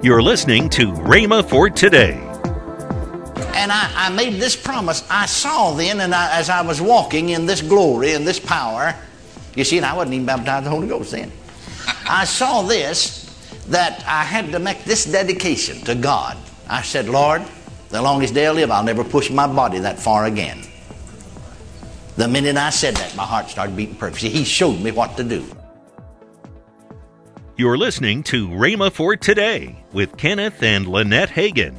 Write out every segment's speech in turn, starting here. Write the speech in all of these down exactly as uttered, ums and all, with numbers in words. You're listening to Rhema for Today. And I, I made this promise. I saw then, and I, as I was walking in this glory and this power, you see, and I wasn't even baptized in the Holy Ghost then. I saw this, that I had to make this dedication to God. I said, Lord, the longest day I live, I'll never push my body that far again. The minute I said that, my heart started beating perfectly. He showed me what to do. You're listening to Rhema for Today with Kenneth and Lynette Hagin.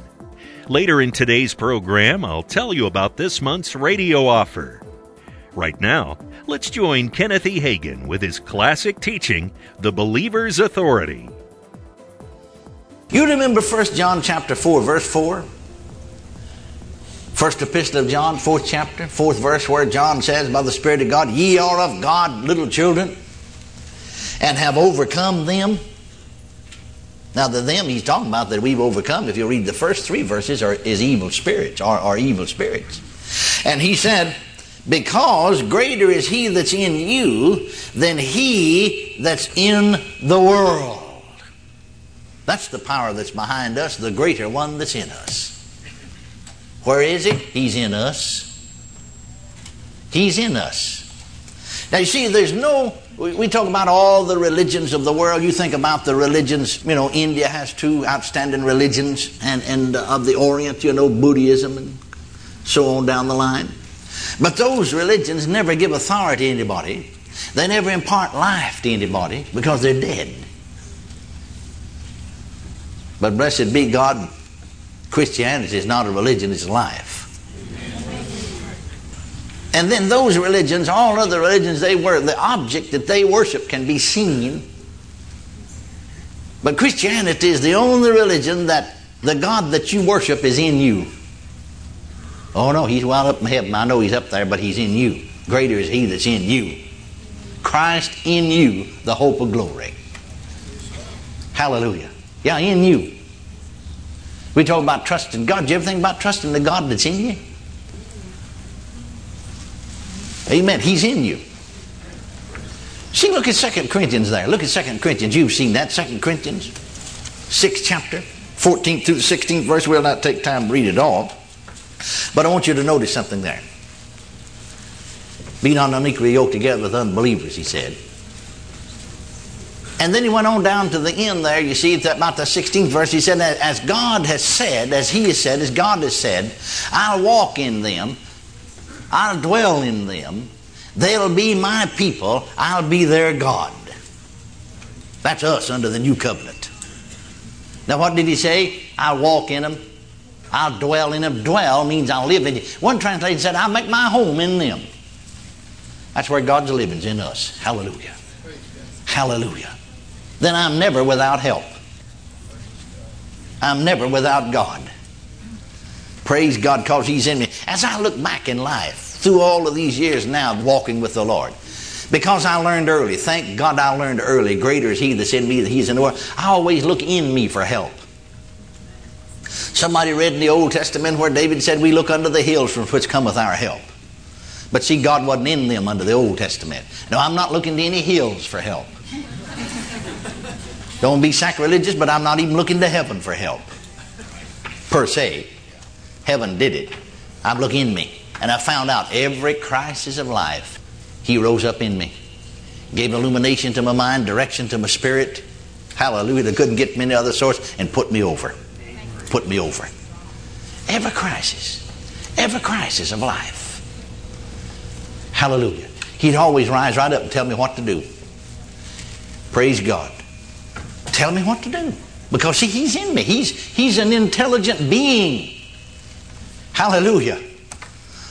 Later in today's program, I'll tell you about this month's radio offer. Right now, let's join Kenneth E. Hagin with his classic teaching, The Believer's Authority. You remember First John chapter four, verse four? First epistle of John, fourth chapter, fourth verse, where John says, by the Spirit of God, ye are of God, little children, and have overcome them. Now the them he's talking about that we've overcome, if you read the first three verses, are, is evil spirits, are, are evil spirits. And he said, because greater is he that's in you than he that's in the world. That's the power that's behind us, the greater one that's in us. Where is he? He's in us. He's in us. Now you see, there's no... We talk about all the religions of the world. You think about the religions, you know, India has two outstanding religions, and, and of the Orient, you know, Buddhism and so on down the line. But those religions never give authority to anybody. They never impart life to anybody because they're dead. But blessed be God, Christianity is not a religion, it's life. And then those religions, all other religions, they were the object that they worship can be seen. But Christianity is the only religion that the God that you worship is in you. Oh no, he's well up in heaven. I know he's up there, but he's in you. Greater is he that's in you. Christ in you, the hope of glory. Hallelujah. Yeah, in you. We talk about trusting God. Do you ever think about trusting the God that's in you? Amen. He's in you. See, look at Second Corinthians there. Look at Second Corinthians. You've seen that. Second Corinthians, sixth chapter, fourteenth through the sixteenth verse. We'll not take time to read it all. But I want you to notice something there. Be not unequally yoked together with unbelievers, he said. And then he went on down to the end there, you see, about the sixteenth verse. He said, as God has said, as he has said, as God has said, I'll walk in them. I'll dwell in them. They'll be my people. I'll be their God. That's us under the new covenant. Now what did he say? I'll walk in them. I'll dwell in them. Dwell means I'll live in you. One translation said, I'll make my home in them. That's where God's living's in us. Hallelujah. Hallelujah. Then I'm never without help. I'm never without God. Praise God because he's in me. As I look back in life, through all of these years now walking with the Lord, because I learned early, thank God I learned early, greater is he that's in me than he's in the world. I always look in me for help. Somebody read in the Old Testament where David said, we look unto the hills from which cometh our help. But see, God wasn't in them under the Old Testament. No, I'm not looking to any hills for help. Don't be sacrilegious, but I'm not even looking to heaven for help. Per se. Heaven did it. I look in me. And I found out every crisis of life, he rose up in me. Gave illumination to my mind, direction to my spirit. Hallelujah. They couldn't get me any other source and put me over. Put me over. Every crisis. Every crisis of life. Hallelujah. He'd always rise right up and tell me what to do. Praise God. Tell me what to do. Because see, he's in me. He's, he's an intelligent being. Hallelujah.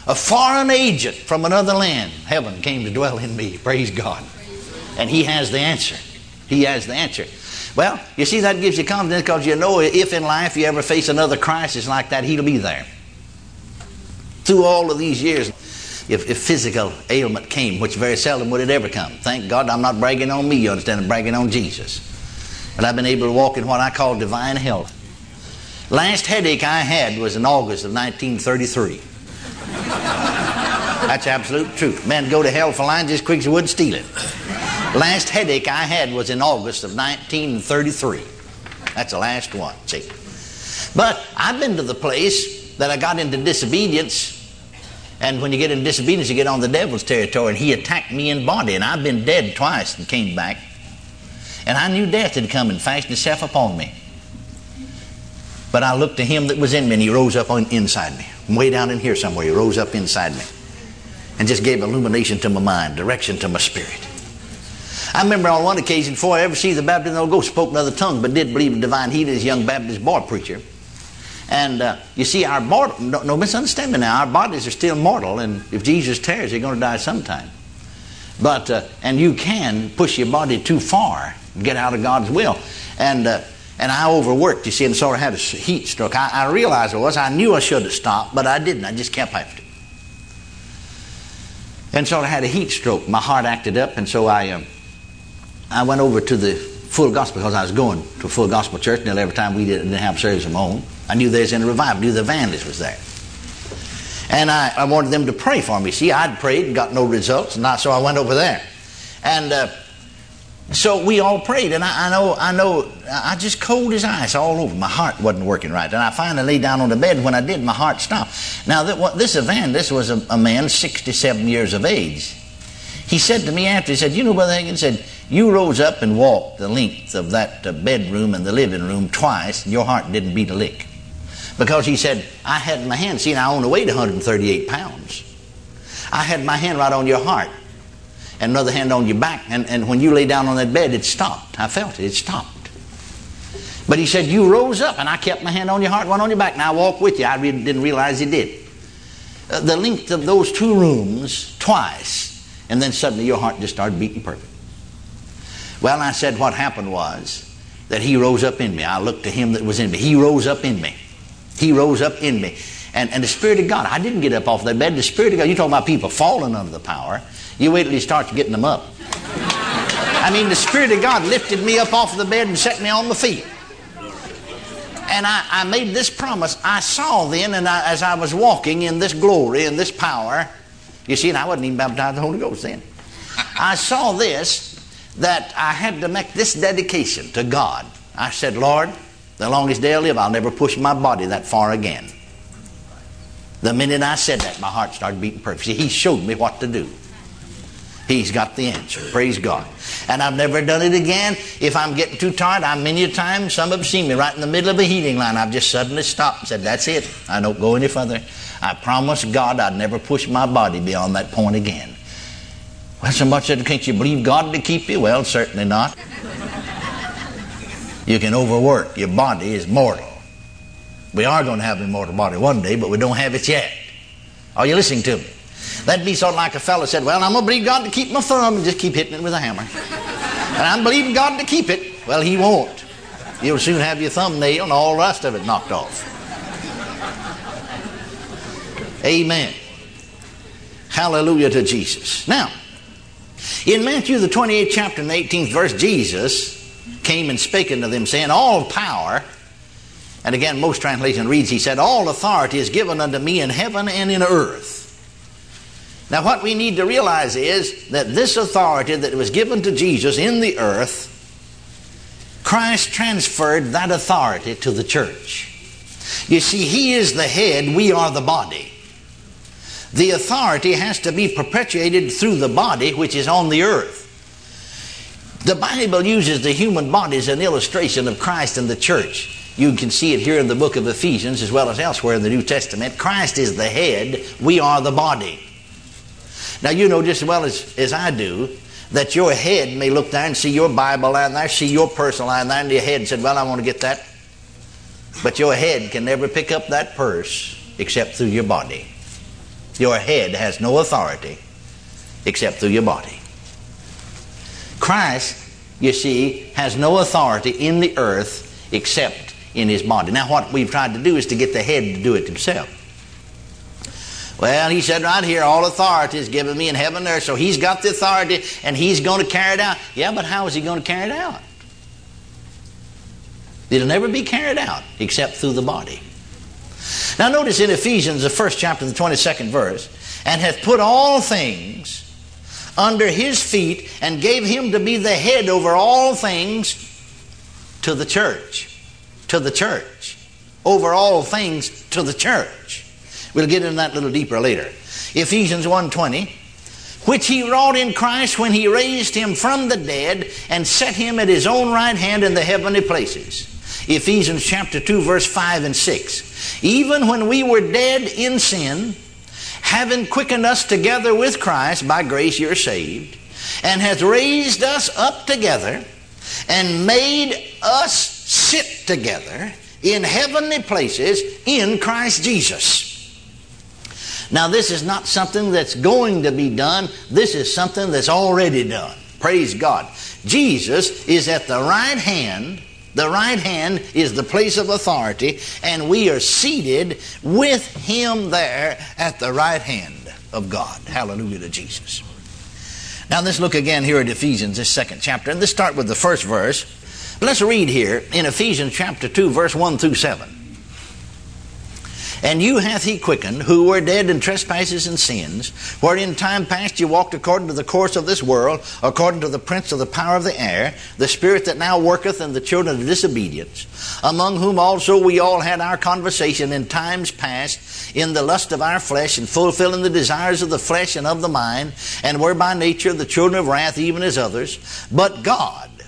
A foreign agent from another land. Heaven came to dwell in me. Praise God. And he has the answer. He has the answer. Well, you see, that gives you confidence because you know if in life you ever face another crisis like that, he'll be there. Through all of these years... If, if physical ailment came, which very seldom would it ever come. Thank God I'm not bragging on me, you understand, I'm bragging on Jesus. But I've been able to walk in what I call divine health. Last headache I had was in August of nineteen thirty-three. That's absolute truth. Man, go to hell for lying just as quick as you would steal it. Last headache I had was in August of nineteen thirty-three. That's the last one, see. But I've been to the place that I got into disobedience. And when you get in disobedience, you get on the devil's territory. And he attacked me in body. And I've been dead twice and came back. And I knew death had come and fastened itself upon me. But I looked to him that was in me, and he rose up on, inside me. Way down in here somewhere, he rose up inside me. And just gave illumination to my mind, direction to my spirit. I remember on one occasion, before I ever see the baptism of the Ghost, spoke another tongue, but did believe in divine healing as a young Baptist boy preacher. And uh, you see, our mortal, no, no misunderstand me now, our bodies are still mortal, and if Jesus tears, you're going to die sometime. But, uh, and you can push your body too far and get out of God's will. And uh, and I overworked, you see, and sort of had a heat stroke. I, I realized it was, I knew I should have stopped, but I didn't, I just kept having to. And sort of had a heat stroke, my heart acted up, and so I... Um, I went over to the Full Gospel because I was going to a Full Gospel church nearly every time we didn't have service of my own. I knew they was in a revival. I knew the evangelist was there. And I, I wanted them to pray for me. See, I'd prayed and got no results, and I, so I went over there. And uh, so we all prayed, and I, I know, I know, I just cold as ice all over. My heart wasn't working right. And I finally lay down on the bed. When I did, my heart stopped. Now, that, what, this evangelist was a, a man sixty-seven years of age. He said to me after, he said, you know, Brother Hagin, said, you rose up and walked the length of that uh, bedroom and the living room twice, and your heart didn't beat a lick. Because he said, I had my hand, see, and I only weighed one hundred thirty-eight pounds. I had my hand right on your heart and another hand on your back. And, and when you lay down on that bed, it stopped. I felt it. It stopped. But he said, you rose up, and I kept my hand on your heart, one on your back, and I walked with you. I re- didn't realize he did. Uh, the length of those two rooms twice. And then suddenly your heart just started beating perfect. Well, I said what happened was that he rose up in me. I looked to him that was in me. He rose up in me. He rose up in me. And, and the Spirit of God, I didn't get up off that bed. The Spirit of God, you're talking about people falling under the power. You wait till you start getting them up. I mean, the Spirit of God lifted me up off the bed and set me on my feet. And I, I made this promise. I saw then, and I, as I was walking in this glory and this power, you see, and I wasn't even baptized in the Holy Ghost then. I saw this, that I had to make this dedication to God. I said, Lord, the longest day I live, I'll never push my body that far again. The minute I said that, my heart started beating perfect. See, he showed me what to do. He's got the answer. Praise God. And I've never done it again. If I'm getting too tired, I many a time, some have seen me right in the middle of a heating line. I've just suddenly stopped and said, that's it. I don't go any further. I promised God I'd never push my body beyond that point again. Well, somebody said, can't you believe God to keep you? Well, certainly not. You can overwork. Your body is mortal. We are going to have an immortal body one day, but we don't have it yet. Are you listening to me? That'd be sort of like a fellow said, well, I'm going to believe God to keep my thumb and just keep hitting it with a hammer. And I'm believing God to keep it. Well, he won't. You'll soon have your thumbnail and all the rest of it knocked off. Amen. Hallelujah to Jesus. Now, in Matthew the twenty-eighth chapter and the eighteenth verse, Jesus came and spake unto them, saying, all power, and again most translation reads, he said, all authority is given unto me in heaven and in earth. Now what we need to realize is that this authority that was given to Jesus in the earth, Christ transferred that authority to the church. You see, he is the head, we are the body. The authority has to be perpetuated through the body which is on the earth. The Bible uses the human body as an illustration of Christ and the church. You can see it here in the book of Ephesians as well as elsewhere in the New Testament. Christ is the head, we are the body. Now you know just as well as, as I do that your head may look down and see your Bible lying there, see your person lying there, and your head said, well, I want to get that. But your head can never pick up that purse except through your body. Your head has no authority except through your body. Christ, you see, has no authority in the earth except in his body. Now what we've tried to do is to get the head to do it himself. Well, he said right here, all authority is given me in heaven and earth, so he's got the authority and he's going to carry it out. Yeah, but how is he going to carry it out? It'll never be carried out except through the body. Now notice in Ephesians, the first chapter, the twenty-second verse, and hath put all things under his feet and gave him to be the head over all things to the church. to the church. Over all things to the church. We'll get into that a little deeper later. Ephesians one twenty, which he wrought in Christ when he raised him from the dead and set him at his own right hand in the heavenly places. Ephesians chapter two, verse five and six. Even when we were dead in sin, having quickened us together with Christ, by grace you're saved, and hath raised us up together and made us sit together in heavenly places in Christ Jesus. Now, this is not something that's going to be done. This is something that's already done. Praise God. Jesus is at the right hand. The right hand is the place of authority, and we are seated with him there at the right hand of God. Hallelujah to Jesus. Now, let's look again here at Ephesians, this second chapter. And let's start with the first verse. But let's read here in Ephesians chapter two, verse one through seven. And you hath he quickened, who were dead in trespasses and sins, wherein time past you walked according to the course of this world, according to the prince of the power of the air, the spirit that now worketh in the children of disobedience, among whom also we all had our conversation in times past, in the lust of our flesh, and fulfilling the desires of the flesh and of the mind, and were by nature the children of wrath, even as others. But God,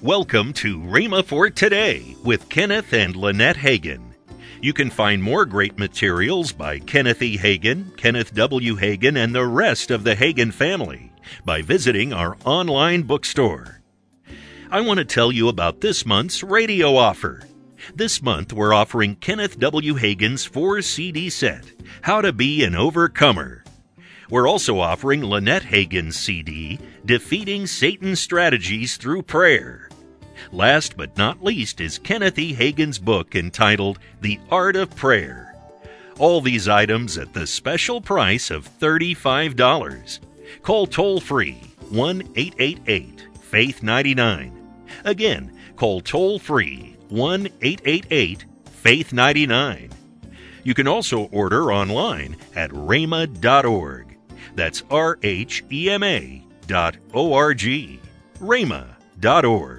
Welcome to Rhema for Today with Kenneth and Lynette Hagin. You can find more great materials by Kenneth E. Hagin, Kenneth W. Hagin, and the rest of the Hagin family by visiting our online bookstore. I want to tell you about this month's radio offer. This month we're offering Kenneth W. Hagin's four C D set, How to Be an Overcomer. We're also offering Lynette Hagin's C D, Defeating Satan's Strategies Through Prayer. Last but not least is Kenneth E. Hagin's book entitled The Art of Prayer. All these items at the special price of thirty-five dollars. Call toll-free one eight eight eight, faith nine nine. Again, call toll-free one eight eight eight, faith nine nine. You can also order online at rhema dot org. That's R H E M A dot O R G, rhema dot org.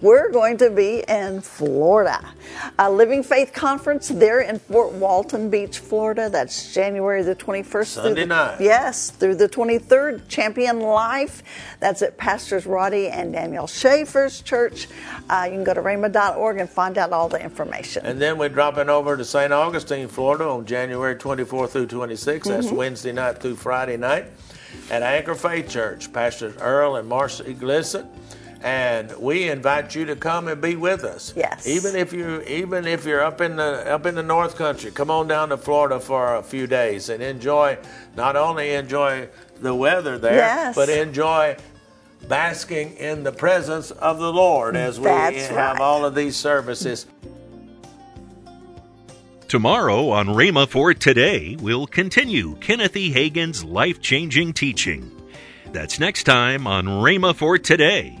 We're going to be in Florida. A Living Faith Conference there in Fort Walton Beach, Florida. That's January the twenty-first. Sunday through the, night. Yes, through the twenty-third. Champion Life. That's at Pastors Roddy and Daniel Schaefer's church. Uh, you can go to rhema dot org and find out all the information. And then we're dropping over to Saint Augustine, Florida on January twenty-fourth through twenty-sixth. Mm-hmm. That's Wednesday night through Friday night at Anchor Faith Church. Pastors Earl and Marcy Glissett. And we invite you to come and be with us. Yes. Even if you, even if you're up in the up in the North Country, come on down to Florida for a few days and enjoy. Not only enjoy the weather there, yes, but enjoy basking in the presence of the Lord as we That's have right. all of these services. Tomorrow on Rhema for Today, we'll continue Kenneth E. Hagin's life-changing teaching. That's next time on Rhema for Today